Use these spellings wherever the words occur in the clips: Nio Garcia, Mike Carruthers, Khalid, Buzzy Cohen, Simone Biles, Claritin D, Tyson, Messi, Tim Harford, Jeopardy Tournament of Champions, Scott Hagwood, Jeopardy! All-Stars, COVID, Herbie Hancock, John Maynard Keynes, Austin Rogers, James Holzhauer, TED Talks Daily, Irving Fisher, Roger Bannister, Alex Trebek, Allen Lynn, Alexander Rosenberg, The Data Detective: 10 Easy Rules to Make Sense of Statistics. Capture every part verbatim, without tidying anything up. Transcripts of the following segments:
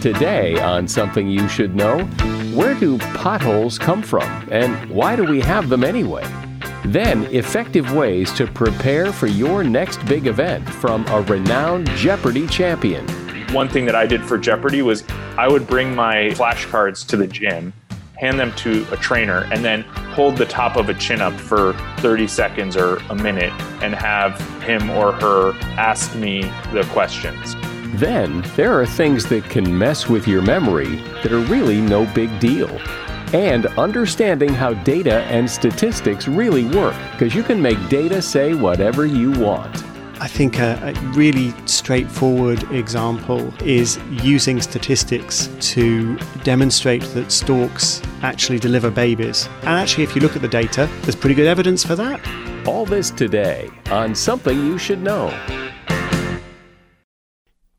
Today on Something You Should Know, where do potholes come from and why do we have them anyway? Then, effective ways to prepare for your next big event from a renowned Jeopardy! Champion. One thing that I did for Jeopardy! Was I would bring my flashcards to the gym, hand them to a trainer, and then hold the top of a chin-up for thirty seconds or a minute and have him or her ask me the questions. Then, there are things that can mess with your memory that are really no big deal. And understanding how data and statistics really work, because you can make data say whatever you want. I think a, a really straightforward example is using statistics to demonstrate that storks actually deliver babies. And actually, if you look at the data, there's pretty good evidence for that. All this today on Something You Should Know.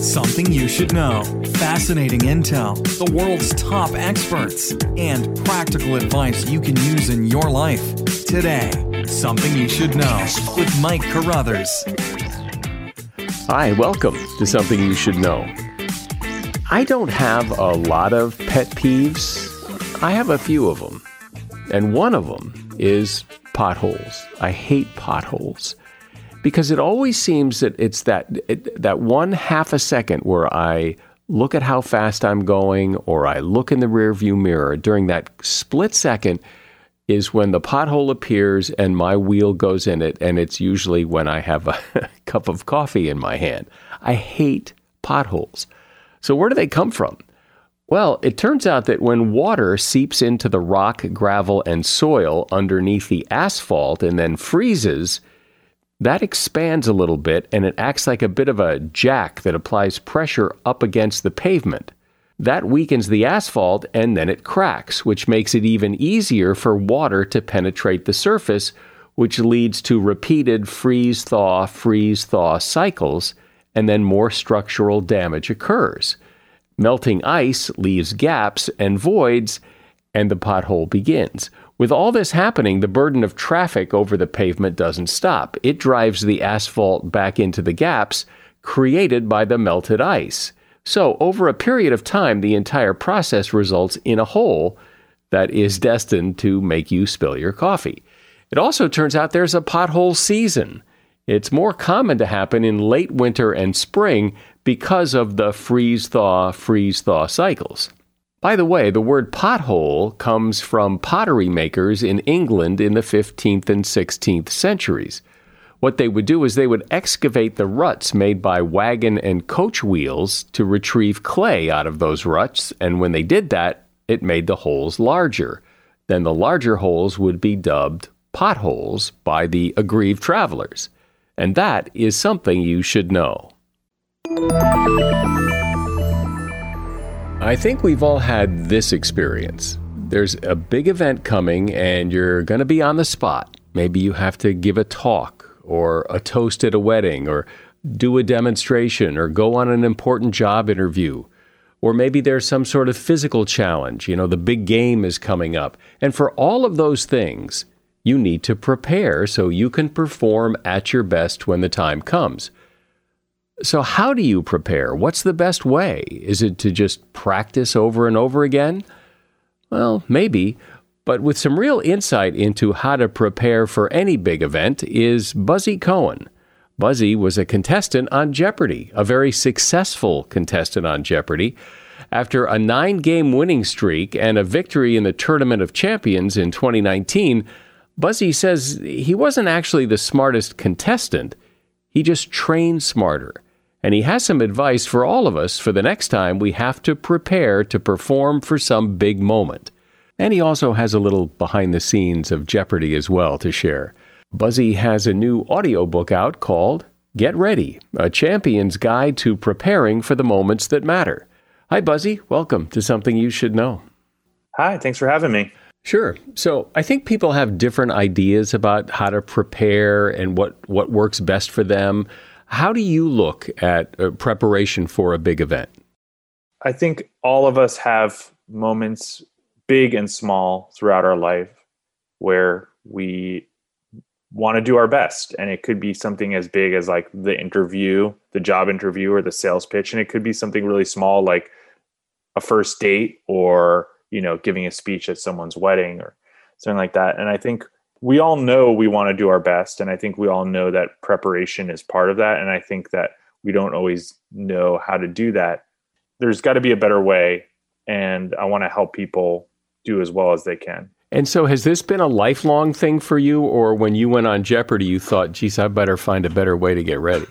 Something you should know. Fascinating intel, the world's top experts, and practical advice you can use in your life. Today, Something You Should Know with Mike Carruthers. Hi, welcome to Something You Should Know. I don't have a lot of pet peeves. I have a few of them. And one of them is potholes. I hate potholes. Because it always seems that it's that it, that one half a second where I look at how fast I'm going or I look in the rearview mirror. During that split second is when the pothole appears and my wheel goes in it, and it's usually when I have a cup of coffee in my hand. I hate potholes. So where do they come from? Well, it turns out that when water seeps into the rock, gravel, and soil underneath the asphalt and then freezes, that expands a little bit, and it acts like a bit of a jack that applies pressure up against the pavement. That weakens the asphalt, and then it cracks, which makes it even easier for water to penetrate the surface, which leads to repeated freeze-thaw, freeze-thaw cycles, and then more structural damage occurs. Melting ice leaves gaps and voids, and the pothole begins. With all this happening, the burden of traffic over the pavement doesn't stop. It drives the asphalt back into the gaps created by the melted ice. So, over a period of time, the entire process results in a hole that is destined to make you spill your coffee. It also turns out there's a pothole season. It's more common to happen in late winter and spring because of the freeze-thaw, freeze-thaw cycles. By the way, the word pothole comes from pottery makers in England in the fifteenth and sixteenth centuries. What they would do is they would excavate the ruts made by wagon and coach wheels to retrieve clay out of those ruts, and when they did that, it made the holes larger. Then the larger holes would be dubbed potholes by the aggrieved travelers. And that is something you should know. I think we've all had this experience. There's a big event coming and you're going to be on the spot. Maybe you have to give a talk or a toast at a wedding or do a demonstration or go on an important job interview. Or maybe there's some sort of physical challenge. You know, the big game is coming up. And for all of those things, you need to prepare so you can perform at your best when the time comes. So how do you prepare? What's the best way? Is it to just practice over and over again? Well, maybe. But with some real insight into how to prepare for any big event is Buzzy Cohen. Buzzy was a contestant on Jeopardy, a very successful contestant on Jeopardy. After a nine-game winning streak and a victory in the Tournament of Champions in twenty nineteen, Buzzy says he wasn't actually the smartest contestant. He just trained smarter. And he has some advice for all of us for the next time we have to prepare to perform for some big moment. And he also has a little behind the scenes of Jeopardy as well to share. Buzzy has a new audiobook out called Get Ready: A Champion's Guide to Preparing for the Moments That Matter. Hi, Buzzy. Welcome to Something You Should Know. Hi, thanks for having me. Sure. So I think people have different ideas about how to prepare and what, what works best for them. How do you look at uh, preparation for a big event? I think all of us have moments, big and small, throughout our life where we want to do our best. And it could be something as big as like the interview, the job interview, or the sales pitch. And it could be something really small, like a first date or, you know, giving a speech at someone's wedding or something like that. And I think we all know we want to do our best. And I think we all know that preparation is part of that. And I think that we don't always know how to do that. There's got to be a better way. And I want to help people do as well as they can. And so has this been a lifelong thing for you, or when you went on Jeopardy, you thought, geez, I better find a better way to get ready?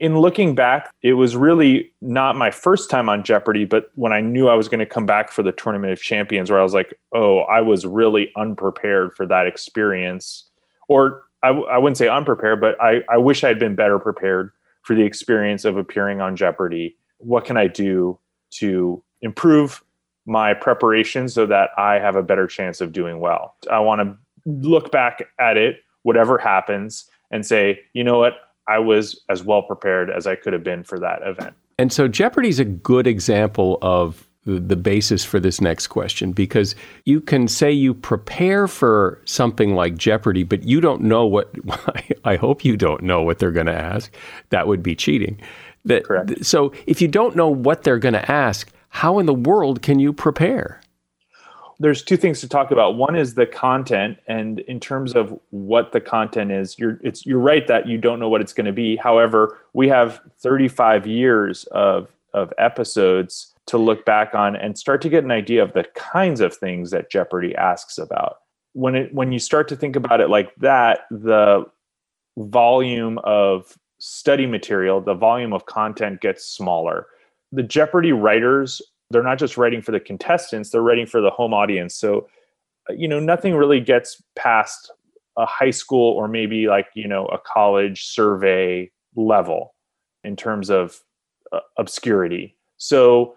In looking back, it was really not my first time on Jeopardy, but when I knew I was going to come back for the Tournament of Champions, where I was like, oh, I was really unprepared for that experience. Or I, I wouldn't say unprepared, but I, I wish I had been better prepared for the experience of appearing on Jeopardy. What can I do to improve my preparation so that I have a better chance of doing well? I want to look back at it, whatever happens, and say, you know what? I was as well prepared as I could have been for that event. And so Jeopardy's a good example of the basis for this next question, because you can say you prepare for something like Jeopardy, but you don't know what, I hope you don't know what they're going to ask. That would be cheating. That, Correct. So if you don't know what they're going to ask, how in the world can you prepare? There's two things to talk about. One is the content, and in terms of what the content is, you're it's you're right that you don't know what it's going to be. However, we have thirty-five years of of episodes to look back on and start to get an idea of the kinds of things that Jeopardy asks about. When it when you start to think about it like that, the volume of study material, the volume of content gets smaller. The Jeopardy writers, they're not just writing for the contestants, they're writing for the home audience. So, you know, nothing really gets past a high school or maybe like, you know, a college survey level in terms of uh, obscurity. So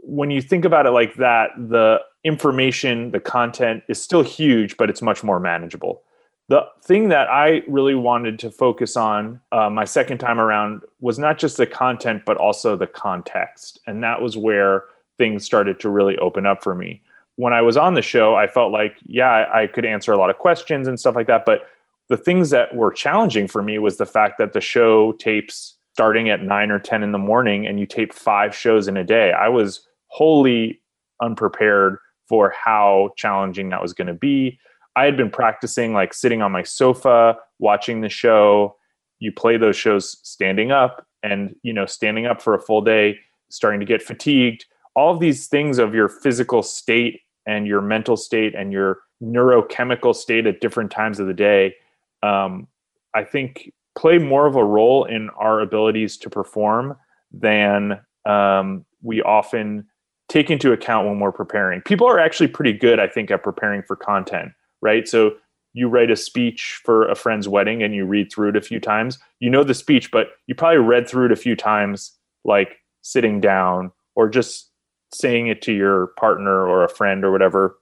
when you think about it like that, the information, the content is still huge, but it's much more manageable. The thing that I really wanted to focus on uh, my second time around was not just the content, but also the context. And that was where things started to really open up for me. When I was on the show, I felt like, yeah, I could answer a lot of questions and stuff like that. But the things that were challenging for me was the fact that the show tapes starting at nine or ten in the morning, and you tape five shows in a day. I was wholly unprepared for how challenging that was going to be. I had been practicing like sitting on my sofa, watching the show. You play those shows standing up, and, you know, standing up for a full day, starting to get fatigued. All of these things of your physical state and your mental state and your neurochemical state at different times of the day um, I think, play more of a role in our abilities to perform than um, we often take into account when we're preparing. People are actually pretty good, I think, at preparing for content, right? So you write a speech for a friend's wedding and you read through it a few times. You know the speech, but you probably read through it a few times, like sitting down or just saying it to your partner or a friend or whatever.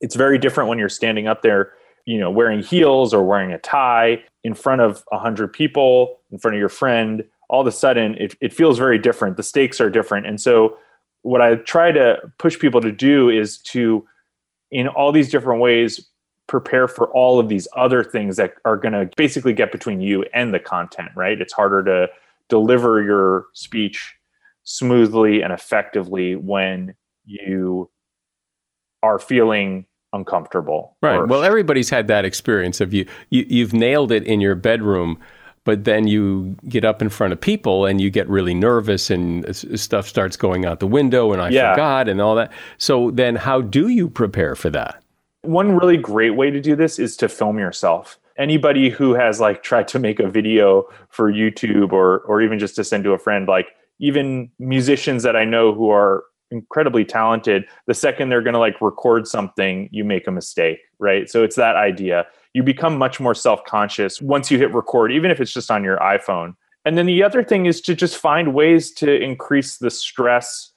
It's very different when you're standing up there, you know, wearing heels or wearing a tie in front of a hundred people, in front of your friend. All of a sudden it, it feels very different. The stakes are different. And so what I try to push people to do is to, in all these different ways, prepare for all of these other things that are going to basically get between you and the content, right? It's harder to deliver your speech smoothly and effectively when you are feeling uncomfortable. Right. Or, well, everybody's had that experience of you, you, you've nailed it in your bedroom, but then you get up in front of people and you get really nervous and stuff starts going out the window and I yeah. forgot and all that. So then how do you prepare for that? One really great way to do this is to film yourself. Anybody who has like tried to make a video for YouTube or or even just to send to a friend, like even musicians that I know who are incredibly talented, the second they're going to like record something, you make a mistake, right? So it's that idea. You become much more self-conscious once you hit record, even if it's just on your iPhone. And then the other thing is to just find ways to increase the stress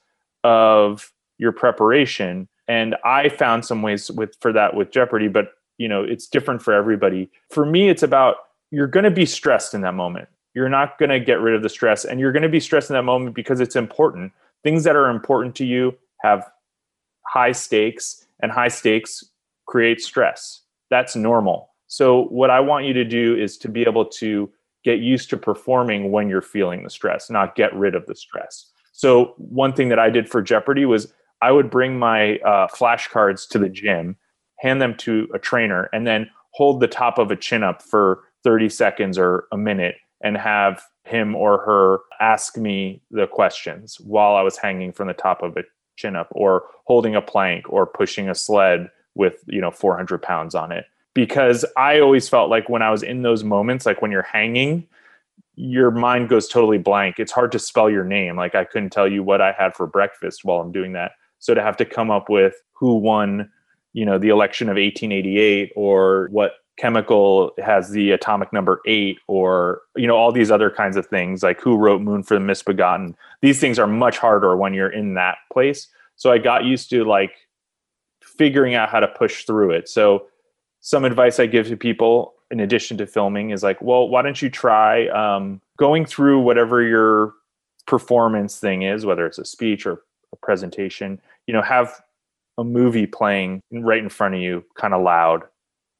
of your preparation. And I found some ways with for that with Jeopardy, but you know, it's different for everybody. For me, it's about, you're going to be stressed in that moment. You're not going to get rid of the stress, and you're going to be stressed in that moment because it's important. Things that are important to you have high stakes, and high stakes create stress. That's normal. So what I want you to do is to be able to get used to performing when you're feeling the stress, not get rid of the stress. So one thing that I did for Jeopardy was I would bring my uh, flashcards to the gym, hand them to a trainer, and then hold the top of a chin-up for thirty seconds or a minute and have him or her ask me the questions while I was hanging from the top of a chin-up or holding a plank or pushing a sled with, you know, four hundred pounds on it. Because I always felt like when I was in those moments, like when you're hanging, your mind goes totally blank. It's hard to spell your name. Like I couldn't tell you what I had for breakfast while I'm doing that. So to have to come up with who won, you know, the election of eighteen eighty-eight or what chemical has the atomic number eight or, you know, all these other kinds of things, like who wrote Moon for the Misbegotten. These things are much harder when you're in that place. So I got used to like figuring out how to push through it. So some advice I give to people in addition to filming is like, well, why don't you try um, going through whatever your performance thing is, whether it's a speech or a presentation, you know, have a movie playing right in front of you kind of loud.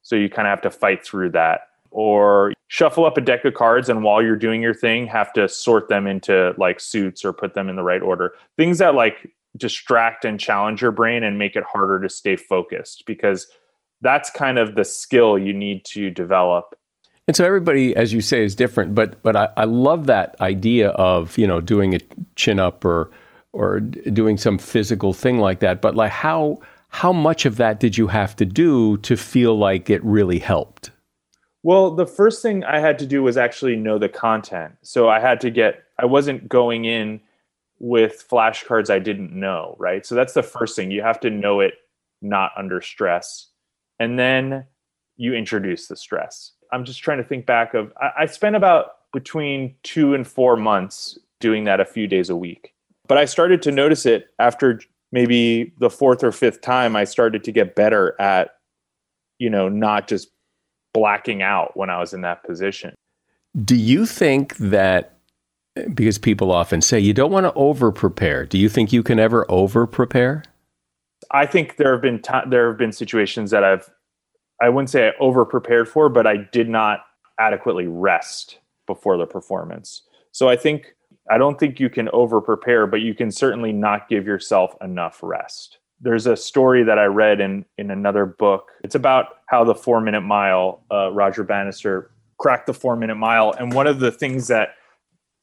So you kind of have to fight through that, or shuffle up a deck of cards. And while you're doing your thing, have to sort them into like suits or put them in the right order. Things that like distract and challenge your brain and make it harder to stay focused, because that's kind of the skill you need to develop. And so everybody, as you say, is different, but but I, I love that idea of, you know, doing a chin up or or doing some physical thing like that. But like how how much of that did you have to do to feel like it really helped? Well, the first thing I had to do was actually know the content. So I had to get, I wasn't going in with flashcards I didn't know, right? So that's the first thing. You have to know it not under stress. And then you introduce the stress. I'm just trying to think back of, I, I spent about between two and four months doing that a few days a week. But I started to notice it after maybe the fourth or fifth time. I started to get better at, you know, not just blacking out when I was in that position. Do you think that, because people often say you don't want to over-prepare, do you think you can ever over-prepare? I think there have been t- there have been situations that I've, I wouldn't say I over-prepared for, but I did not adequately rest before the performance. So I think, I don't think you can over-prepare, but you can certainly not give yourself enough rest. There's a story that I read in, in another book. It's about how the four-minute mile, uh, Roger Bannister cracked the four-minute mile. And one of the things that,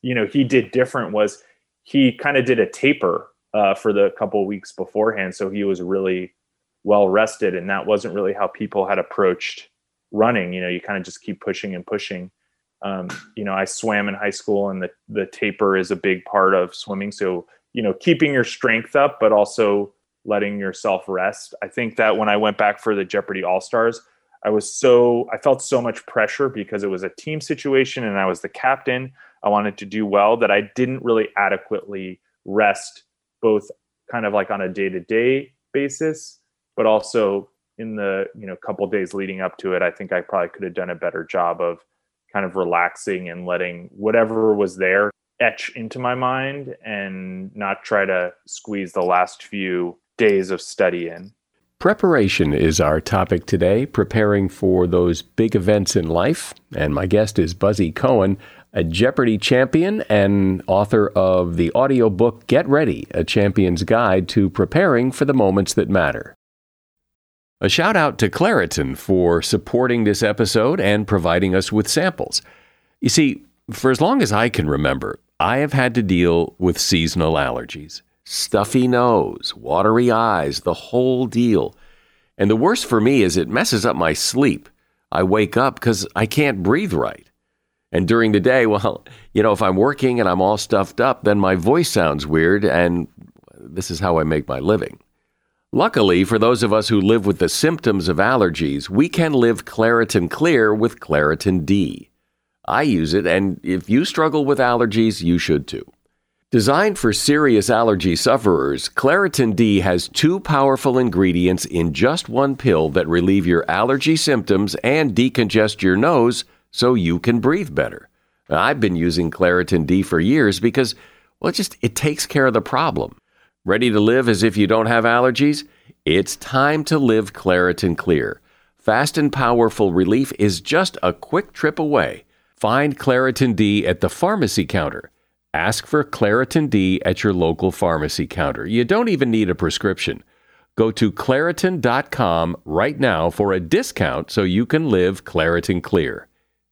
you know, he did different was he kind of did a taper Uh, for the couple of weeks beforehand. So he was really well rested. And that wasn't really how people had approached running, you know, you kind of just keep pushing and pushing. Um, you know, I swam in high school, and the, the taper is a big part of swimming. So, you know, keeping your strength up, but also letting yourself rest. I think that when I went back for the Jeopardy! All-Stars, I was so, I felt so much pressure because it was a team situation and I was the captain. I wanted to do well, that I didn't really adequately rest, both kind of like on a day-to-day basis, but also in the, you know, couple days leading up to it. I think I probably could have done a better job of kind of relaxing and letting whatever was there etch into my mind and not try to squeeze the last few days of study in. Preparation is our topic today, preparing for those big events in life. And my guest is Buzzy Cohen, a Jeopardy! Champion and author of the audiobook Get Ready: A Champion's Guide to Preparing for the Moments That Matter. A shout out to Claritin for supporting this episode and providing us with samples. You see, for as long as I can remember, I have had to deal with seasonal allergies. Stuffy nose, watery eyes, the whole deal. And the worst for me is it messes up my sleep. I wake up because I can't breathe right. And during the day, well, you know, if I'm working and I'm all stuffed up, then my voice sounds weird, and this is how I make my living. Luckily, for those of us who live with the symptoms of allergies, we can live Claritin Clear with Claritin D. I use it, and if you struggle with allergies, you should too. Designed for serious allergy sufferers, Claritin D has two powerful ingredients in just one pill that relieve your allergy symptoms and decongest your nose so you can breathe better. Now, I've been using Claritin D for years because, well, it just it takes care of the problem. Ready to live as if you don't have allergies? It's time to live Claritin Clear. Fast and powerful relief is just a quick trip away. Find Claritin D at the pharmacy counter. Ask for Claritin D at your local pharmacy counter. You don't even need a prescription. Go to Claritin dot com right now for a discount so you can live Claritin Clear.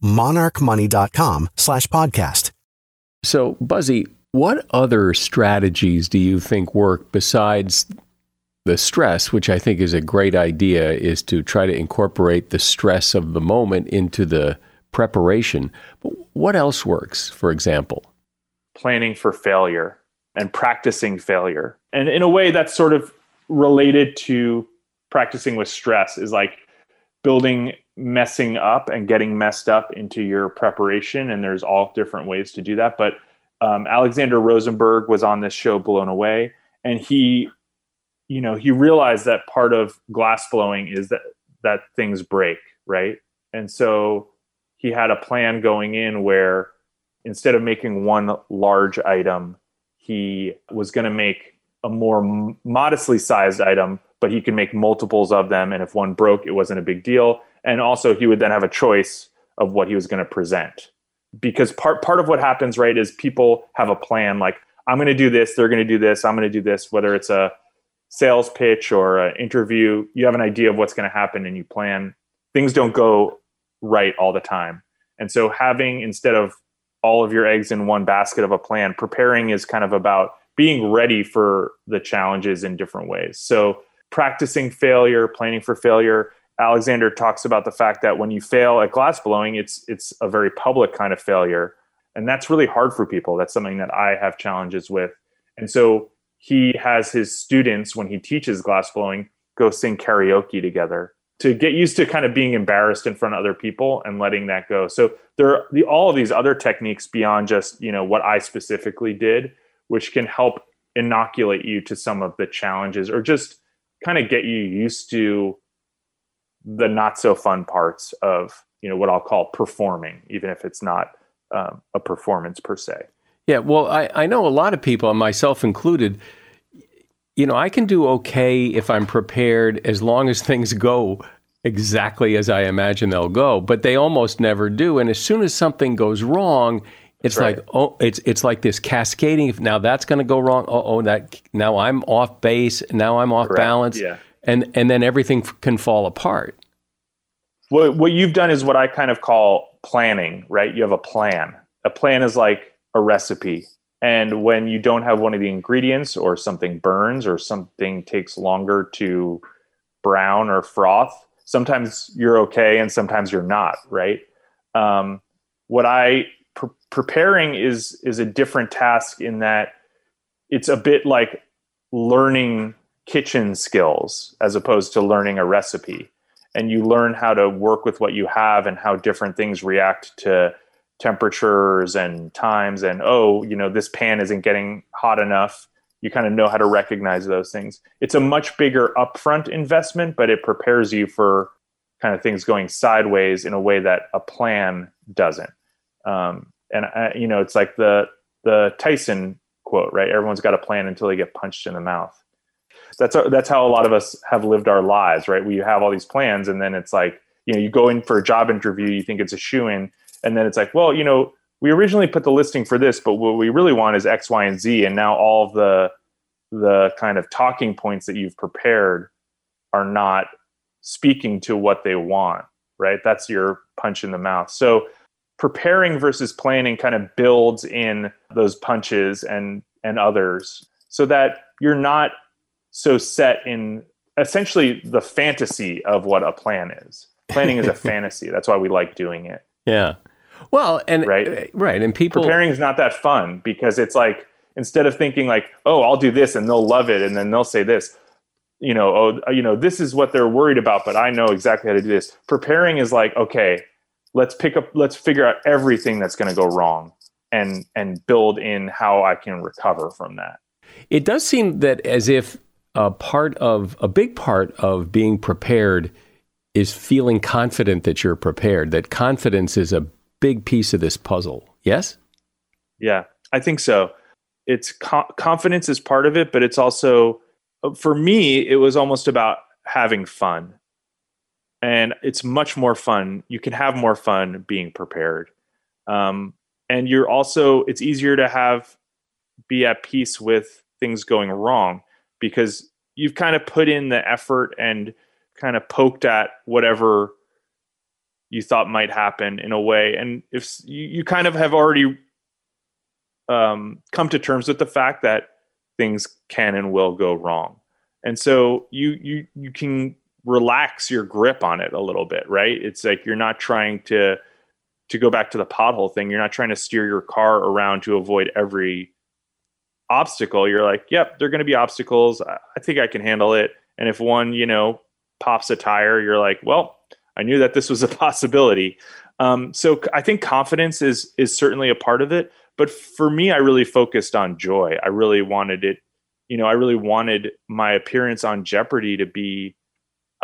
monarch money dot com slash podcast. So, Buzzy, what other strategies do you think work besides the stress, which I think is a great idea, is to try to incorporate the stress of the moment into the preparation? But what else works, for example? Planning for failure and practicing failure. And in a way that's sort of related to practicing with stress, is like building messing up and getting messed up into your preparation. And there's all different ways to do that. But um, Alexander Rosenberg was on this show, Blown Away, and he... you know, he realized that part of glass blowing is that, that things break, right? And so he had a plan going in where instead of making one large item, he was going to make a more modestly sized item, but he could make multiples of them. And if one broke, it wasn't a big deal. And also he would then have a choice of what he was going to present. Because part part of what happens, right, is people have a plan, like, I'm going to do this, they're going to do this, I'm going to do this, whether it's a sales pitch or an interview, you have an idea of what's going to happen and you plan. Things don't go right all the time. And so having, instead of all of your eggs in one basket of a plan, preparing is kind of about being ready for the challenges in different ways. So practicing failure, planning for failure. Alexander talks about the fact that when you fail at glass blowing, it's it's a very public kind of failure. And that's really hard for people. That's something that I have challenges with. And so he has his students, when he teaches glassblowing, go sing karaoke together to get used to kind of being embarrassed in front of other people and letting that go. So there are the, all of these other techniques beyond just, you know, what I specifically did, which can help inoculate you to some of the challenges or just kind of get you used to the not so fun parts of, you know, what I'll call performing, even if it's not um, a performance per se. Yeah. Well, I, I know a lot of people, myself included, you know, I can do okay if I'm prepared as long as things go exactly as I imagine they'll go, but they almost never do. And as soon as something goes wrong, it's right. like, oh, it's it's like this cascading. Now that's going to go wrong. Oh, oh, that now I'm off base. Now I'm off Correct. balance. Yeah. And and then everything f- can fall apart. Well, what you've done is what I kind of call planning, right? You have a plan. A plan is like a recipe. And when you don't have one of the ingredients or something burns or something takes longer to brown or froth, sometimes you're okay and sometimes you're not, right? Um, what I... Pre- preparing is is a different task in that it's a bit like learning kitchen skills as opposed to learning a recipe. And you learn how to work with what you have and how different things react to temperatures and times and, oh, you know, this pan isn't getting hot enough. You kind of know how to recognize those things. It's a much bigger upfront investment, but it prepares you for kind of things going sideways in a way that a plan doesn't. Um, and I, you know, it's like the, the Tyson quote, right? Everyone's got a plan until they get punched in the mouth. That's, a, that's how a lot of us have lived our lives, right? We have all these plans and then it's like, you know, you go in for a job interview, you think it's a shoo-in, and then it's like, well, you know, we originally put the listing for this, but what we really want is X, Y, and Z. And now all of the, the kind of talking points that you've prepared are not speaking to what they want, right? That's your punch in the mouth. So preparing versus planning kind of builds in those punches and and others so that you're not so set in essentially the fantasy of what a plan is. Planning is a fantasy. That's why we like doing it. Yeah. Well, and right. Right. And people preparing is not that fun because it's like, instead of thinking like, oh, I'll do this and they'll love it. And then they'll say this, you know, oh, you know, this is what they're worried about, but I know exactly how to do this. Preparing is like, okay, Let's pick up, let's figure out everything that's going to go wrong and and build in how I can recover from that. It does seem that as if a part of, a big part of being prepared is feeling confident that you're prepared, that confidence is a big piece of this puzzle. Yes? Yeah, I think so. It's co- confidence is part of it, but it's also, for me, it was almost about having fun. And it's much more fun. You can have more fun being prepared. Um, and you're also, it's easier to have, be at peace with things going wrong because you've kind of put in the effort and kind of poked at whatever you thought might happen in a way. And if you, you kind of have already um, come to terms with the fact that things can and will go wrong. And so you, you, you can relax your grip on it a little bit, right? It's like you're not trying to to go back to the pothole thing. You're not trying to steer your car around to avoid every obstacle. You're like, yep, there are going to be obstacles. I think I can handle it. And if one, you know, pops a tire, you're like, well, I knew that this was a possibility. Um, so I think confidence is is certainly a part of it. But for me, I really focused on joy. I really wanted it, you know, I really wanted my appearance on Jeopardy to be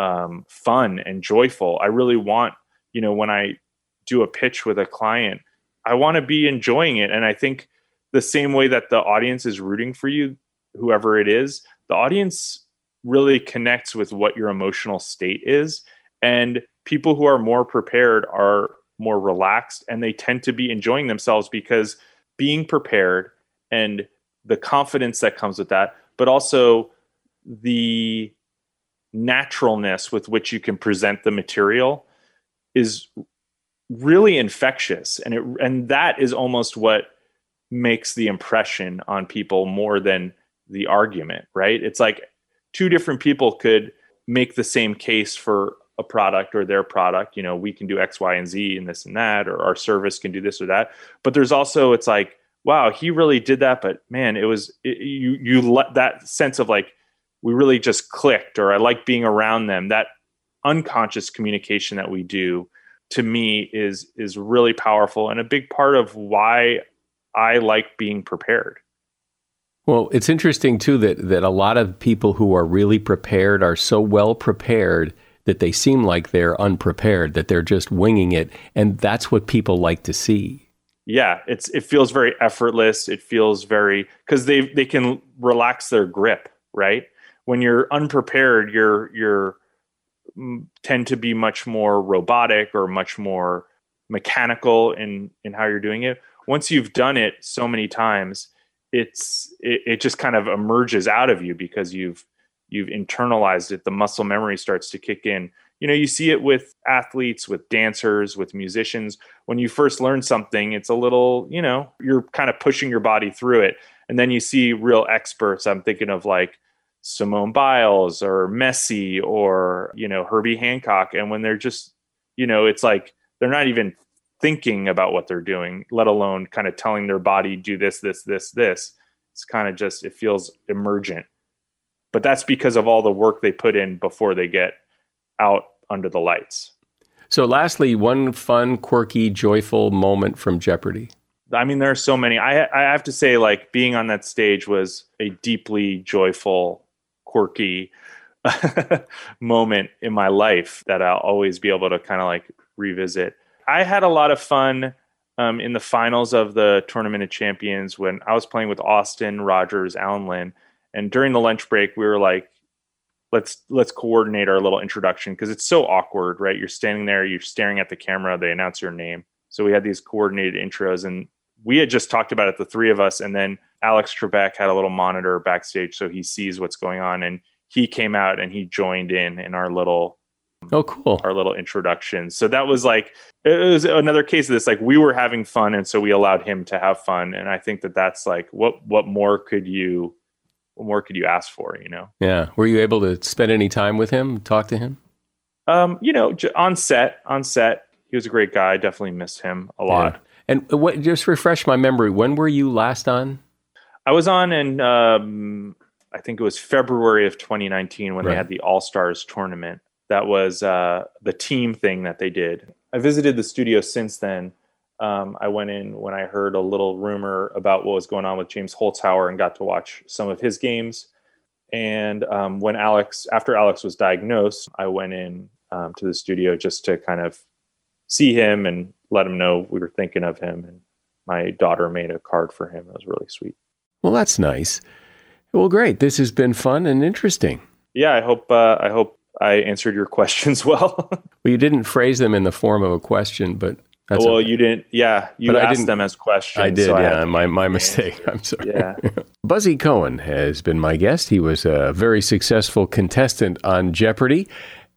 Um, fun and joyful. I really want, you know, when I do a pitch with a client, I want to be enjoying it. And I think the same way that the audience is rooting for you, whoever it is, the audience really connects with what your emotional state is. And people who are more prepared are more relaxed and they tend to be enjoying themselves because being prepared and the confidence that comes with that, but also the naturalness with which you can present the material is really infectious, and it and that is almost what makes the impression on people more than the argument, right? It's like two different people could make the same case for a product or their product. You know, we can do X, Y, and Z and this and that, or our service can do this or that. But there's also, it's like, wow, he really did that, but man, it was it, you you let that sense of like, we really just clicked, or I like being around them. That unconscious communication that we do, to me, is is really powerful and a big part of why I like being prepared. Well, it's interesting, too, that that a lot of people who are really prepared are so well prepared that they seem like they're unprepared, that they're just winging it. And that's what people like to see. Yeah, it's it feels very effortless. It feels very, because they they can relax their grip, right? When you're unprepared, you're you're tend to be much more robotic or much more mechanical in in how you're doing it. Once you've done it so many times, it's it, it just kind of emerges out of you because you've you've internalized it. The muscle memory starts to kick in. You know, you see it with athletes, with dancers, with musicians. When you first learn something, it's a little, you know, you're kind of pushing your body through it. And then you see real experts. I'm thinking of like Simone Biles or Messi or, you know, Herbie Hancock. And when they're just, you know, it's like they're not even thinking about what they're doing, let alone kind of telling their body, do this, this, this, this. It's kind of just, it feels emergent. But that's because of all the work they put in before they get out under the lights. So lastly, one fun, quirky, joyful moment from Jeopardy! I mean, there are so many. I I have to say, like, being on that stage was a deeply joyful, quirky moment in my life that I'll always be able to kind of like revisit. I had a lot of fun um, in the finals of the Tournament of Champions when I was playing with Austin Rogers, Allen Lynn. And during the lunch break, we were like, let's let's coordinate our little introduction, because it's so awkward, right? You're standing there, you're staring at the camera, they announce your name. So we had these coordinated intros, and we had just talked about it, the three of us. And then Alex Trebek had a little monitor backstage, so he sees what's going on. And he came out and he joined in in our little, oh, cool, our little introduction. So that was like, it was another case of this, like, we were having fun, and so we allowed him to have fun. And I think that that's like, what what more could you What more could you ask for, you know? Yeah. Were you able to spend any time with him, talk to him? Um, you know, on set, on set. He was a great guy. I definitely missed him a lot. Yeah. And what, just refresh my memory, when were you last on? I was on in, um, I think it was February of twenty nineteen when right. They had the All-Stars tournament. That was uh, the team thing that they did. I visited the studio since then. Um, I went in when I heard a little rumor about what was going on with James Holzhauer and got to watch some of his games. And um, when Alex, after Alex was diagnosed, I went in um, to the studio just to kind of see him and let him know we were thinking of him. And my daughter made a card for him. It was really sweet. Well, that's nice. Well, great. This has been fun and interesting. Yeah, I hope uh, I hope I answered your questions well. Well, you didn't phrase them in the form of a question, but... That's well, okay. You didn't. Yeah, you but asked them as questions. I did. So yeah, I my my mistake. I'm sorry. Yeah. Buzzy Cohen has been my guest. He was a very successful contestant on Jeopardy!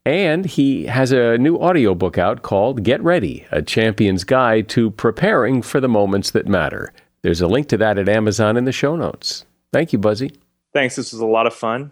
And he has a new audiobook out called Get Ready: A Champion's Guide to Preparing for the Moments That Matter. There's a link to that at Amazon in the show notes. Thank you, Buzzy. Thanks. This was a lot of fun.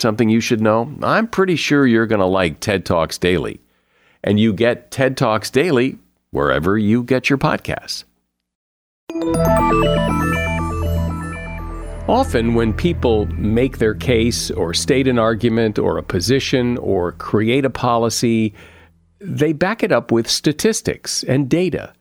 Something You Should Know, I'm pretty sure you're going to like TED Talks Daily. And you get TED Talks Daily wherever you get your podcasts. Often when people make their case or state an argument or a position or create a policy, they back it up with statistics and data.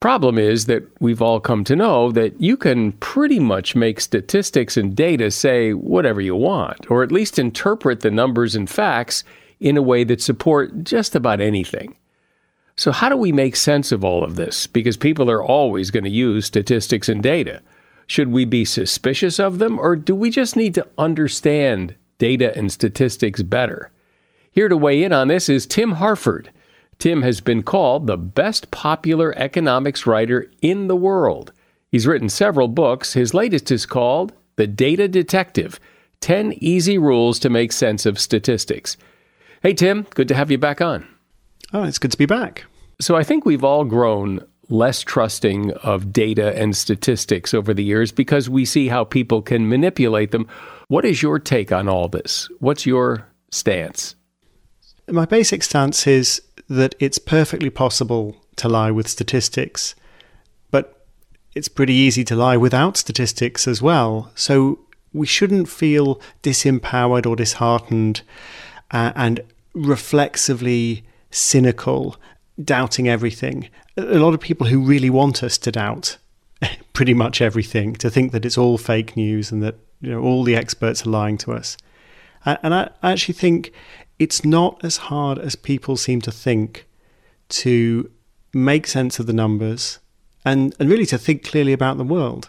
Problem is that we've all come to know that you can pretty much make statistics and data say whatever you want, or at least interpret the numbers and facts in a way that support just about anything. So how do we make sense of all of this? Because people are always going to use statistics and data. Should we be suspicious of them, or do we just need to understand data and statistics better? Here to weigh in on this is Tim Harford. Tim has been called the best popular economics writer in the world. He's written several books. His latest is called The Data Detective: ten Easy Rules to Make Sense of Statistics. Hey, Tim, good to have you back on. Oh, it's good to be back. So I think we've all grown less trusting of data and statistics over the years because we see how people can manipulate them. What is your take on all this? What's your stance? My basic stance is that it's perfectly possible to lie with statistics, but it's pretty easy to lie without statistics as well. So we shouldn't feel disempowered or disheartened uh, and reflexively cynical, doubting everything. A lot of people who really want us to doubt pretty much everything, to think that it's all fake news and that, you know, all the experts are lying to us. And I actually think it's not as hard as people seem to think to make sense of the numbers and, and really to think clearly about the world.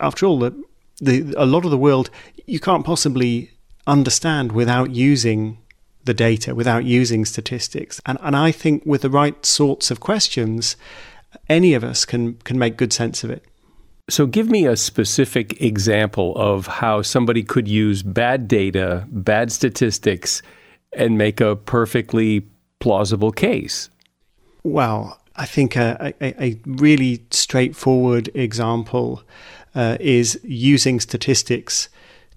After all, the, the, a lot of the world you can't possibly understand without using the data, without using statistics. And, and I think with the right sorts of questions, any of us can can make good sense of it. So give me a specific example of how somebody could use bad data, bad statistics, and make a perfectly plausible case. Well, I think a, a, a really straightforward example uh, is using statistics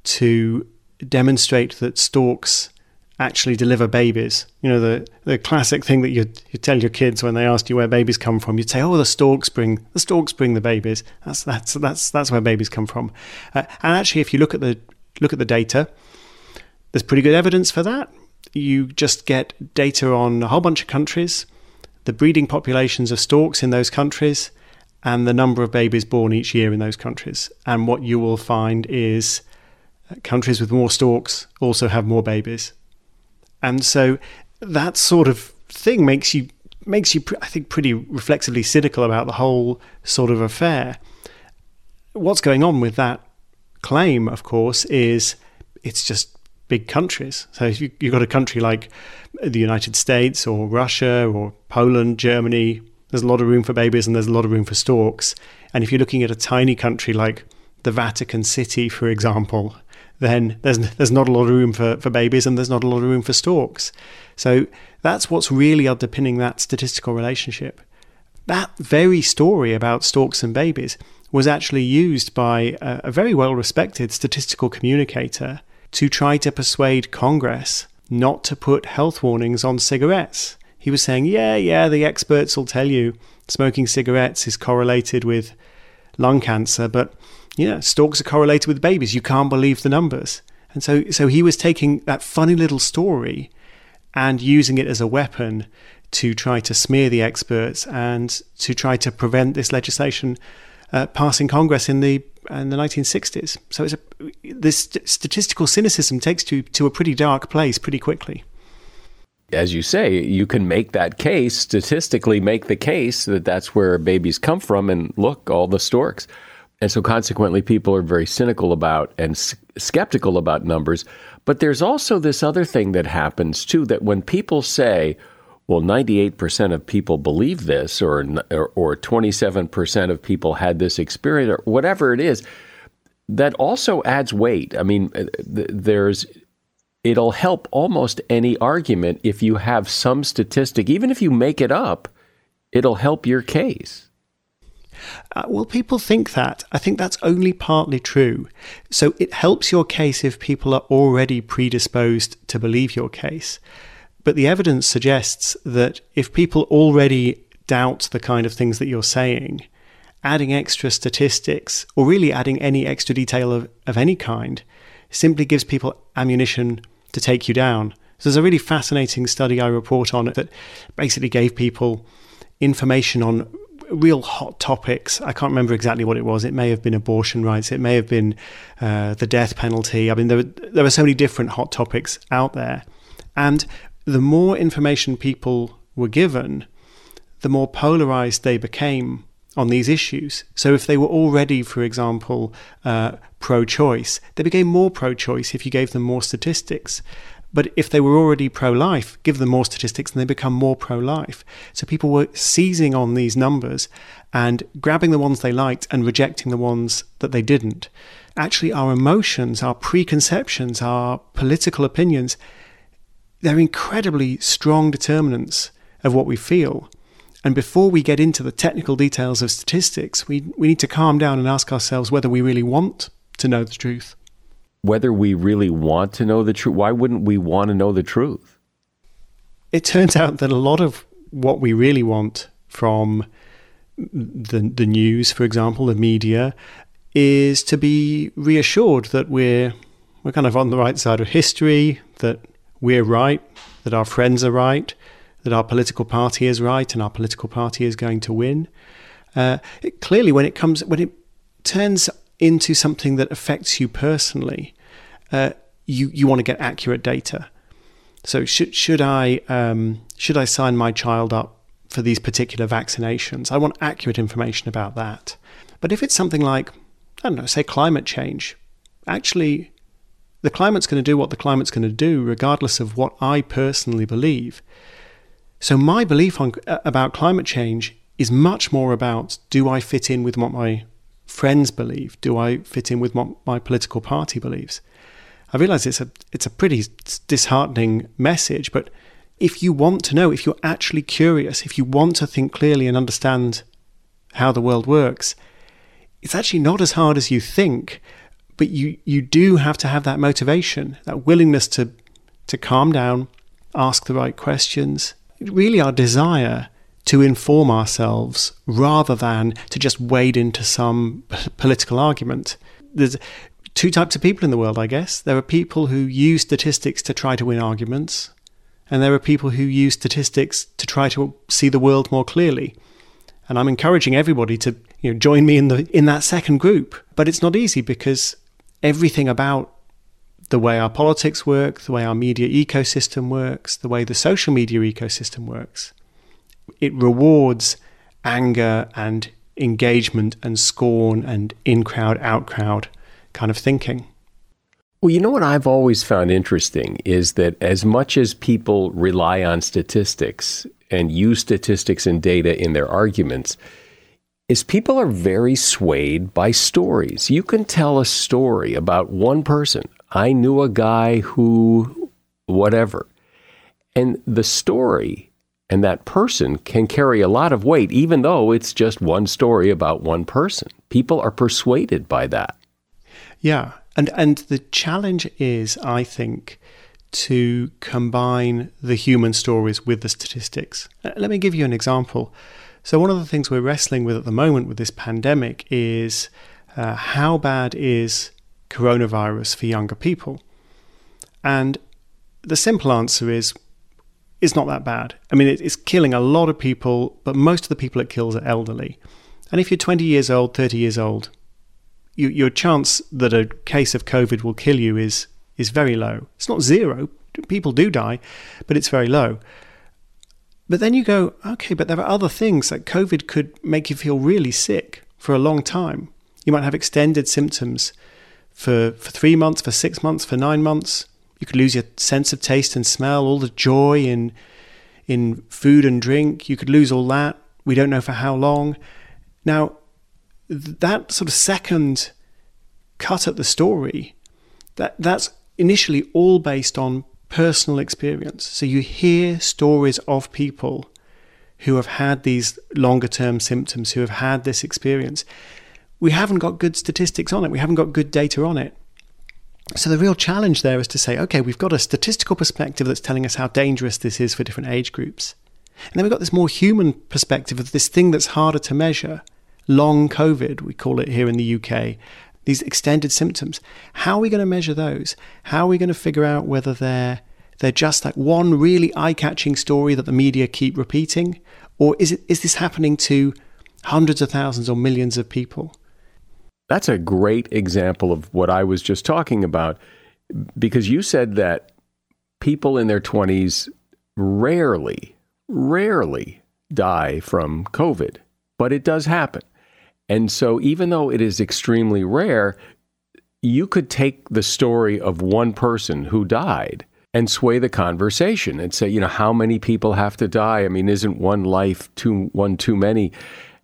to demonstrate that storks actually deliver babies. You know, the, the classic thing that you you tell your kids when they ask you where babies come from, you'd say, oh, the storks bring the storks bring the babies. That's that's that's that's where babies come from. Uh, and actually, if you look at the look at the data, there's pretty good evidence for that. You just get data on a whole bunch of countries, the breeding populations of storks in those countries, and the number of babies born each year in those countries. And what you will find is countries with more storks also have more babies. And so that sort of thing makes you, makes you, I think, pretty reflexively cynical about the whole sort of affair. What's going on with that claim, of course, is it's just big countries. So if you, you've got a country like the United States or Russia or Poland, Germany, there's a lot of room for babies and there's a lot of room for storks. And if you're looking at a tiny country like the Vatican City, for example, then there's there's not a lot of room for, for babies and there's not a lot of room for storks. So that's what's really underpinning that statistical relationship. That very story about storks and babies was actually used by a, a very well-respected statistical communicator to try to persuade Congress not to put health warnings on cigarettes. He was saying, yeah, yeah, the experts will tell you smoking cigarettes is correlated with lung cancer, but yeah, storks are correlated with babies. You can't believe the numbers. And so, so he was taking that funny little story and using it as a weapon to try to smear the experts and to try to prevent this legislation uh, passing Congress in the in the nineteen sixties. So it's a, this st- statistical cynicism takes you to, to a pretty dark place pretty quickly. As you say, you can make that case, statistically make the case that that's where babies come from, and look, all the storks. And so consequently, people are very cynical about and s- skeptical about numbers. But there's also this other thing that happens, too, that when people say, well, ninety-eight percent of people believe this, or, or or twenty-seven percent of people had this experience, or whatever it is, that also adds weight. I mean, there's it'll help almost any argument if you have some statistic. Even if you make it up, it'll help your case. Uh, well, people think that. I think that's only partly true. So it helps your case if people are already predisposed to believe your case. But the evidence suggests that if people already doubt the kind of things that you're saying, adding extra statistics, or really adding any extra detail of, of any kind, simply gives people ammunition to take you down. So there's a really fascinating study I report on that basically gave people information on real hot topics. I can't remember exactly what it was. It may have been abortion rights. It may have been uh, the death penalty. I mean, there were, there were so many different hot topics out there. And the more information people were given, the more polarized they became on these issues. So if they were already, for example, uh, pro-choice, they became more pro-choice if you gave them more statistics. But if they were already pro-life, give them more statistics and they become more pro-life. So people were seizing on these numbers and grabbing the ones they liked and rejecting the ones that they didn't. Actually, our emotions, our preconceptions, our political opinions, they're incredibly strong determinants of what we feel. And before we get into the technical details of statistics, we, we need to calm down and ask ourselves whether we really want to know the truth. Whether we really want to know the truth. Why wouldn't we want to know the truth? It turns out that a lot of what we really want from the, the news, for example, the media, is to be reassured that we're, we're kind of on the right side of history, that we're right, that our friends are right, that our political party is right and our political party is going to win. Uh, it, clearly, when it comes, when it turns into something that affects you personally, uh, you you want to get accurate data. So should should I um, should I sign my child up for these particular vaccinations? I want accurate information about that. But if it's something like, I don't know, say climate change, actually, the climate's going to do what the climate's going to do, regardless of what I personally believe. So my belief on, about climate change is much more about, do I fit in with what my friends believe? Do I fit in with what my political party believes? I realise it's a it's a pretty disheartening message, but if you want to know, if you're actually curious, if you want to think clearly and understand how the world works, it's actually not as hard as you think, but you, you do have to have that motivation, that willingness to to calm down, ask the right questions. Really our desire to inform ourselves rather than to just wade into some political argument. There's two types of people in the world, I guess. There are people who use statistics to try to win arguments, and there are people who use statistics to try to see the world more clearly. And I'm encouraging everybody to, you know, join me in the in that second group. But it's not easy because everything about the way our politics work, the way our media ecosystem works, the way the social media ecosystem works, it rewards anger and engagement and scorn and in-crowd, out-crowd kind of thinking. Well, you know what I've always found interesting is that as much as people rely on statistics and use statistics and data in their arguments, is people are very swayed by stories. You can tell a story about one person. I knew a guy who, whatever. And the story and that person can carry a lot of weight, even though it's just one story about one person. People are persuaded by that. Yeah. And and the challenge is, I think, to combine the human stories with the statistics. Let me give you an example. So one of the things we're wrestling with at the moment with this pandemic is uh, how bad is coronavirus for younger people? And the simple answer is, it's not that bad. I mean, it's killing a lot of people, but most of the people it kills are elderly. And if you're twenty years old, thirty years old, you, your chance that a case of COVID will kill you is is very low. It's not zero. People do die, but it's very low. But then you go, okay, but there are other things. Like COVID could make you feel really sick for a long time. You might have extended symptoms for, for three months, for six months, for nine months. You could lose your sense of taste and smell, all the joy in in food and drink. You could lose all that. We don't know for how long. Now, that sort of second cut at the story, that that's initially all based on personal experience. So you hear stories of people who have had these longer term symptoms, who have had this experience. We haven't got good statistics on it. We haven't got good data on it. So the real challenge there is to say, okay, we've got a statistical perspective that's telling us how dangerous this is for different age groups. And then we've got this more human perspective of this thing that's harder to measure, long COVID, we call it here in the U K, these extended symptoms. How are we going to measure those? How are we going to figure out whether they're, they're just like one really eye-catching story that the media keep repeating? Or is it, is this happening to hundreds of thousands or millions of people? That's a great example of what I was just talking about, because you said that people in their twenties rarely, rarely die from COVID, but it does happen. And so even though it is extremely rare, you could take the story of one person who died and sway the conversation and say, you know, how many people have to die? I mean, isn't one life too, one too many?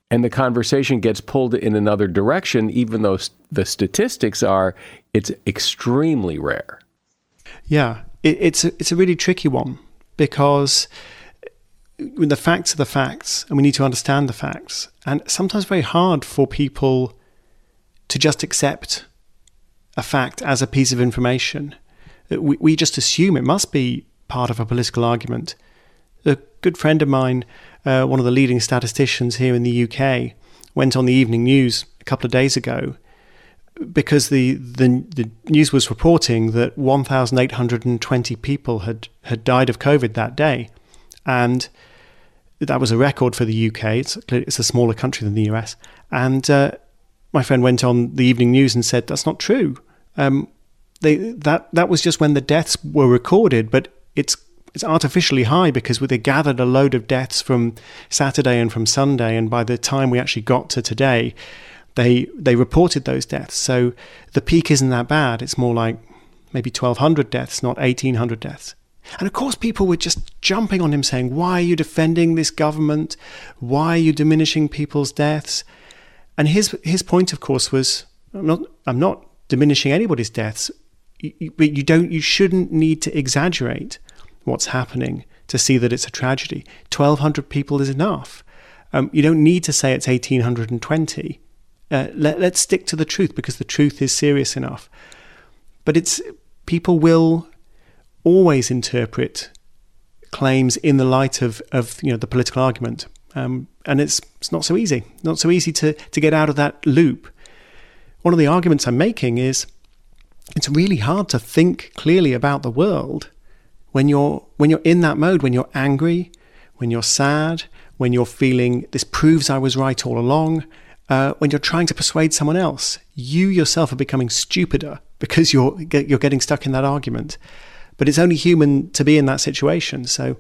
And the conversation gets pulled in another direction, even though the statistics are, it's extremely rare. Yeah, it, it's, a, it's a really tricky one, because when the facts are the facts, and we need to understand the facts, and sometimes very hard for people to just accept a fact as a piece of information. We, we just assume it must be part of a political argument. A good friend of mine, uh, one of the leading statisticians here in the U K, went on the evening news a couple of days ago because the the, the news was reporting that one thousand eight hundred twenty people had, had died of COVID that day. And that was a record for the U K. It's, it's a smaller country than the U S. And uh, my friend went on the evening news and said, that's not true. Um, they that that was just when the deaths were recorded, but it's it's artificially high because they gathered a load of deaths from Saturday and from Sunday. And by the time we actually got to today, they they reported those deaths. So the peak isn't that bad. It's more like maybe twelve hundred deaths, not eighteen hundred deaths. And of course, people were just jumping on him saying, why are you defending this government? Why are you diminishing people's deaths? And his his point, of course, was, I'm not, I'm not diminishing anybody's deaths, but you don't, you shouldn't need to exaggerate what's happening to see that it's a tragedy. twelve hundred people is enough. Um, you don't need to say it's eighteen hundred twenty. Uh, let, let's stick to the truth, because the truth is serious enough. But it's, people will always interpret claims in the light of, of you know, the political argument. Um, and it's it's not so easy, not so easy to, to get out of that loop. One of the arguments I'm making is it's really hard to think clearly about the world when you're when you're in that mode, when you're angry, when you're sad, when you're feeling this proves I was right all along, uh, when you're trying to persuade someone else. You yourself are becoming stupider because you're you're getting stuck in that argument. But it's only human to be in that situation. So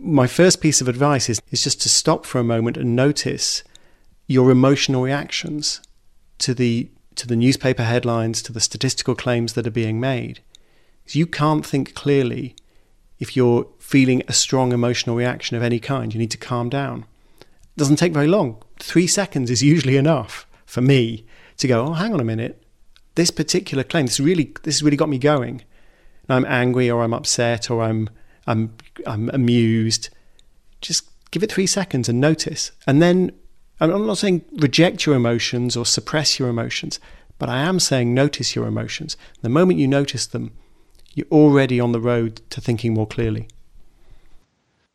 my first piece of advice is, is just to stop for a moment and notice your emotional reactions to the to the newspaper headlines, to the statistical claims that are being made. Because you can't think clearly if you're feeling a strong emotional reaction of any kind. You need to calm down. It doesn't take very long. Three seconds is usually enough for me to go, oh, hang on a minute. This particular claim, this really this really got me going. I'm angry, or I'm upset, or I'm I'm I'm amused. Just give it three seconds and notice. And then, I'm not saying reject your emotions or suppress your emotions, but I am saying notice your emotions. The moment you notice them, you're already on the road to thinking more clearly.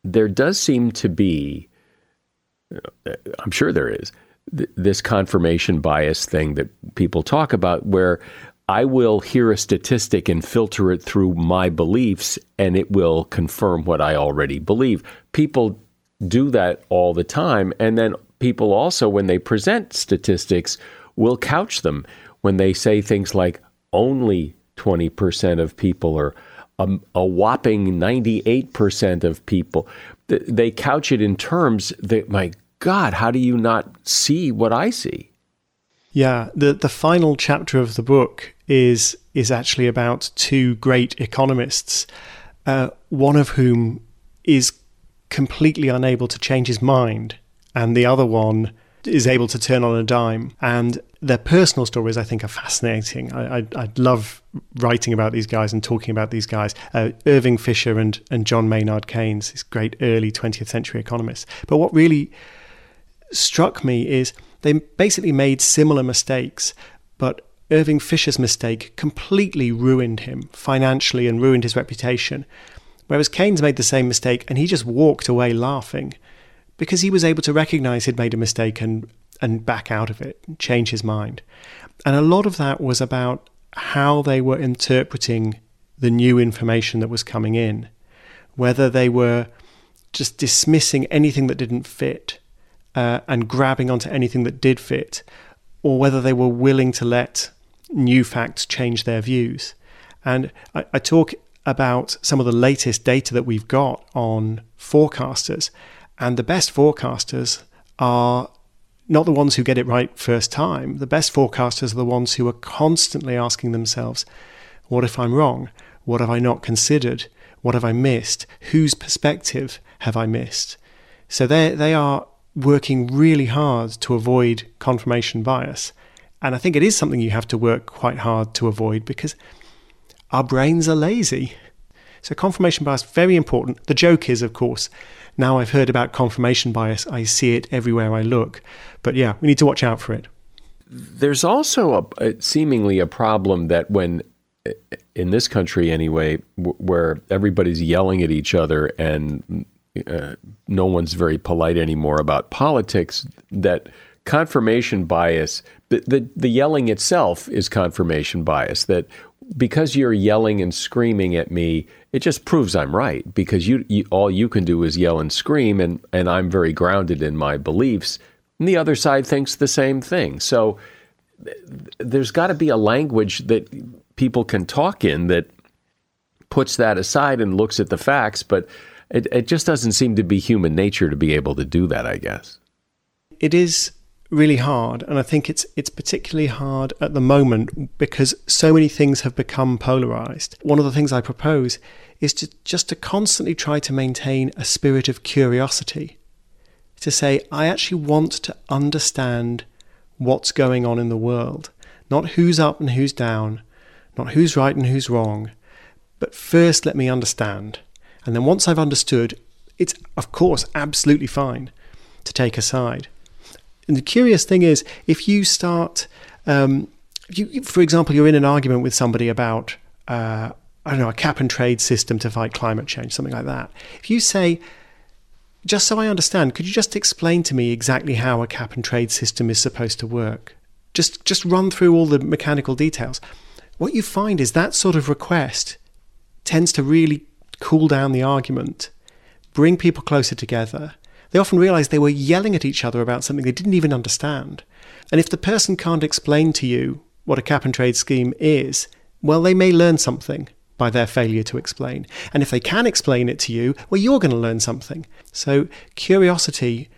There does seem to be, I'm sure there is, th- this confirmation bias thing that people talk about, where I will hear a statistic and filter it through my beliefs, and it will confirm what I already believe. People do that all the time. And then people also, when they present statistics, will couch them when they say things like only twenty percent of people, or a, a whopping ninety-eight percent of people. They couch it in terms that, my God, how do you not see what I see? Yeah, the, the final chapter of the book is is actually about two great economists, uh, one of whom is completely unable to change his mind, and the other one is able to turn on a dime. And their personal stories, I think, are fascinating. I, I, I love writing about these guys and talking about these guys. Uh, Irving Fisher and, and John Maynard Keynes, these great early twentieth century economists. But what really struck me is they basically made similar mistakes, but Irving Fisher's mistake completely ruined him financially and ruined his reputation. Whereas Keynes made the same mistake and he just walked away laughing because he was able to recognize he'd made a mistake and, and back out of it and change his mind. And a lot of that was about how they were interpreting the new information that was coming in, whether they were just dismissing anything that didn't fit Uh, and grabbing onto anything that did fit, or whether they were willing to let new facts change their views. And I, I talk about some of the latest data that we've got on forecasters, And the best forecasters are not the ones who get it right first time. The best forecasters are the ones who are constantly asking themselves, what if I'm wrong? What have I not considered? What have I missed? Whose perspective have I missed? So they they are working really hard to avoid confirmation bias. And I think it is something you have to work quite hard to avoid because our brains are lazy. So confirmation bias, very important. The joke is, of course, now I've heard about confirmation bias, I see it everywhere I look. But yeah, we need to watch out for it. There's also a, a seemingly a problem that when, in this country anyway, w- where everybody's yelling at each other and uh, no one's very polite anymore about politics, that confirmation bias, the, the, the yelling itself is confirmation bias, that because you're yelling and screaming at me, it just proves I'm right, because you, you all you can do is yell and scream, and, and I'm very grounded in my beliefs, and the other side thinks the same thing. So th- there's got to be a language that people can talk in that puts that aside and looks at the facts, but it, it just doesn't seem to be human nature to be able to do that, I guess. It is really hard, and I think it's it's particularly hard at the moment because so many things have become polarized. One of the things I propose is to just to constantly try to maintain a spirit of curiosity, to say, I actually want to understand what's going on in the world, not who's up and who's down, not who's right and who's wrong, but first let me understand. And then once I've understood, it's of course absolutely fine to take a side. And the curious thing is, if you start, um, if you, for example, you're in an argument with somebody about, uh, I don't know, a cap and trade system to fight climate change, something like that. If you say, just so I understand, could you just explain to me exactly how a cap and trade system is supposed to work? Just, just run through all the mechanical details. What you find is that sort of request tends to really cool down the argument, bring people closer together. They often realize they were yelling at each other about something they didn't even understand. And if the person can't explain to you what a cap and trade scheme is, well, they may learn something by their failure to explain. And if they can explain it to you, well, you're going to learn something. So curiosity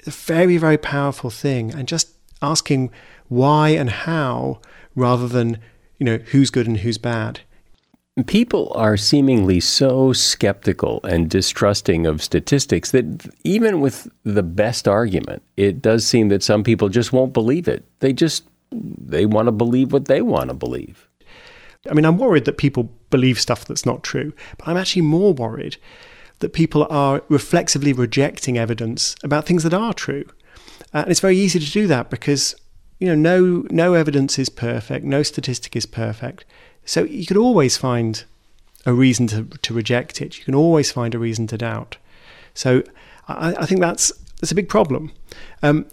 is a very, very powerful thing. And just asking why and how rather than, you know, who's good and who's bad. People are seemingly so skeptical and distrusting of statistics that even with the best argument, it does seem that some people just won't believe it. They just, they want to believe what they want to believe. I mean, I'm worried that people believe stuff that's not true, but I'm actually more worried that people are reflexively rejecting evidence about things that are true. Uh, and it's very easy to do that because, you know, no, no evidence is perfect, no statistic is perfect. So you can always find a reason to, to reject it. You can always find a reason to doubt. So I, I think that's that's a big problem. Um,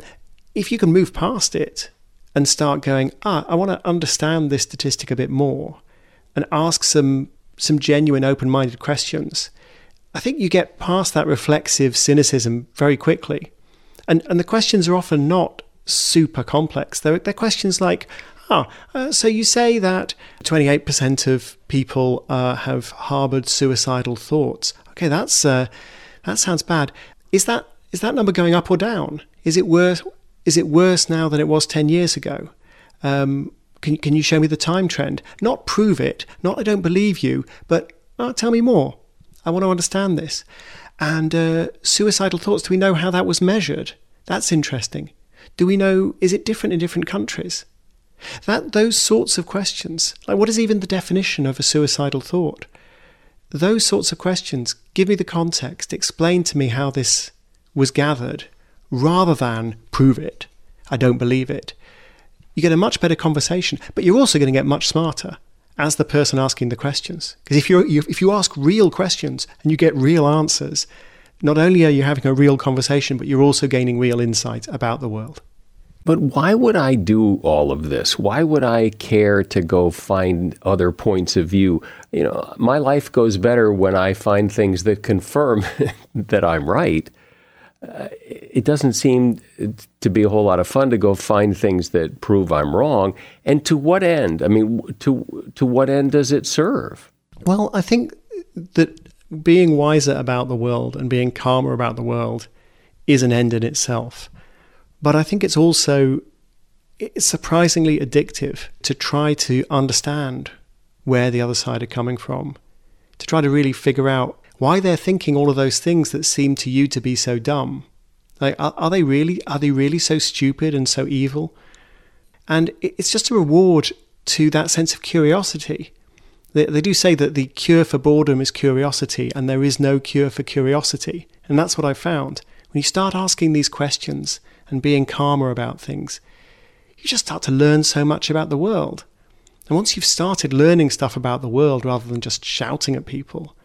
if you can move past it and start going, ah, I want to understand this statistic a bit more and ask some some genuine open-minded questions, I think you get past that reflexive cynicism very quickly. And and the questions are often not super complex. They're, they're questions like, Ah, uh, so you say that twenty-eight percent of people uh, have harbored suicidal thoughts. Okay, that's uh, that sounds bad. Is that is that number going up or down? Is it worse? Is it worse now than it was ten years ago? Um, can can you show me the time trend? Not prove it. Not I don't believe you, but uh, tell me more. I want to understand this. And uh, suicidal thoughts. Do we know how that was measured? That's interesting. Do we know? Is it different in different countries? That those sorts of questions, like what is even the definition of a suicidal thought? Those sorts of questions, give me the context, explain to me how this was gathered, rather than prove it, I don't believe it. You get a much better conversation, but you're also going to get much smarter as the person asking the questions. Because if you if you ask real questions and you get real answers, not only are you having a real conversation, but you're also gaining real insight about the world. But why would I do all of this? Why would I care to go find other points of view? You know, my life goes better when I find things that confirm that I'm right. Uh, it doesn't seem to be a whole lot of fun to go find things that prove I'm wrong. And to what end? I mean, to to what end does it serve? Well, I think that being wiser about the world and being calmer about the world is an end in itself. But I think it's also it's surprisingly addictive to try to understand where the other side are coming from, to try to really figure out why they're thinking all of those things that seem to you to be so dumb. Like, are, are they really, are they really so stupid and so evil? And it's just a reward to that sense of curiosity. They, they do say that the cure for boredom is curiosity, and there is no cure for curiosity. And that's what I found. When you start asking these questions and being calmer about things, you just start to learn so much about the world. And once you've started learning stuff about the world rather than just shouting at people,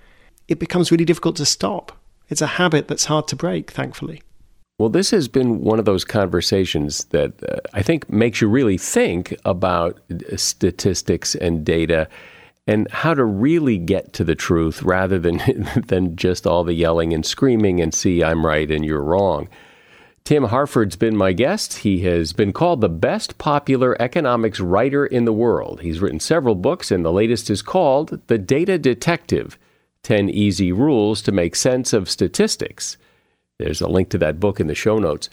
it becomes really difficult to stop. It's a habit that's hard to break, thankfully. Well, this has been one of those conversations that uh, I think makes you really think about statistics and data and how to really get to the truth rather than, than just all the yelling and screaming and see I'm right and you're wrong. Tim Harford's been my guest. He has been called the best popular economics writer in the world. He's written several books, and the latest is called The Data Detective: ten Easy Rules to Make Sense of Statistics. There's a link to that book in the show notes.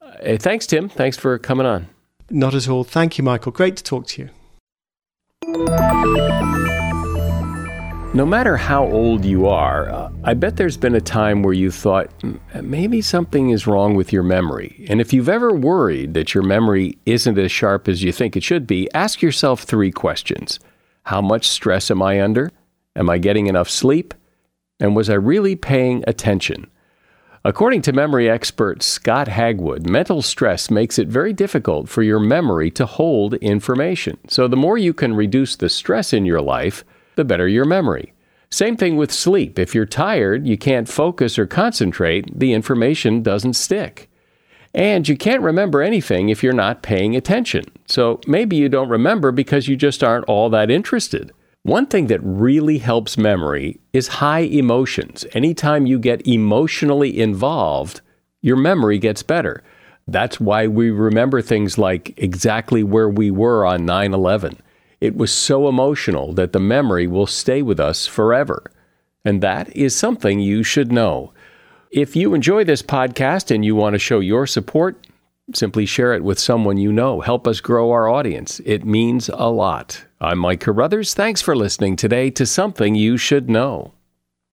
Uh, thanks, Tim. Thanks for coming on. Not at all. Thank you, Michael. Great to talk to you. No matter how old you are, uh, I bet there's been a time where you thought, maybe something is wrong with your memory. And if you've ever worried that your memory isn't as sharp as you think it should be, ask yourself three questions. How much stress am I under? Am I getting enough sleep? And was I really paying attention? According to memory expert Scott Hagwood, mental stress makes it very difficult for your memory to hold information. So the more you can reduce the stress in your life, the better your memory. Same thing with sleep. If you're tired, you can't focus or concentrate, the information doesn't stick. And you can't remember anything if you're not paying attention. So maybe you don't remember because you just aren't all that interested. One thing that really helps memory is high emotions. Anytime you get emotionally involved, your memory gets better. That's why we remember things like exactly where we were on nine eleven. It was so emotional that the memory will stay with us forever. And that is something you should know. If you enjoy this podcast and you want to show your support, simply share it with someone you know. Help us grow our audience. It means a lot. I'm Mike Carruthers. Thanks for listening today to Something You Should Know.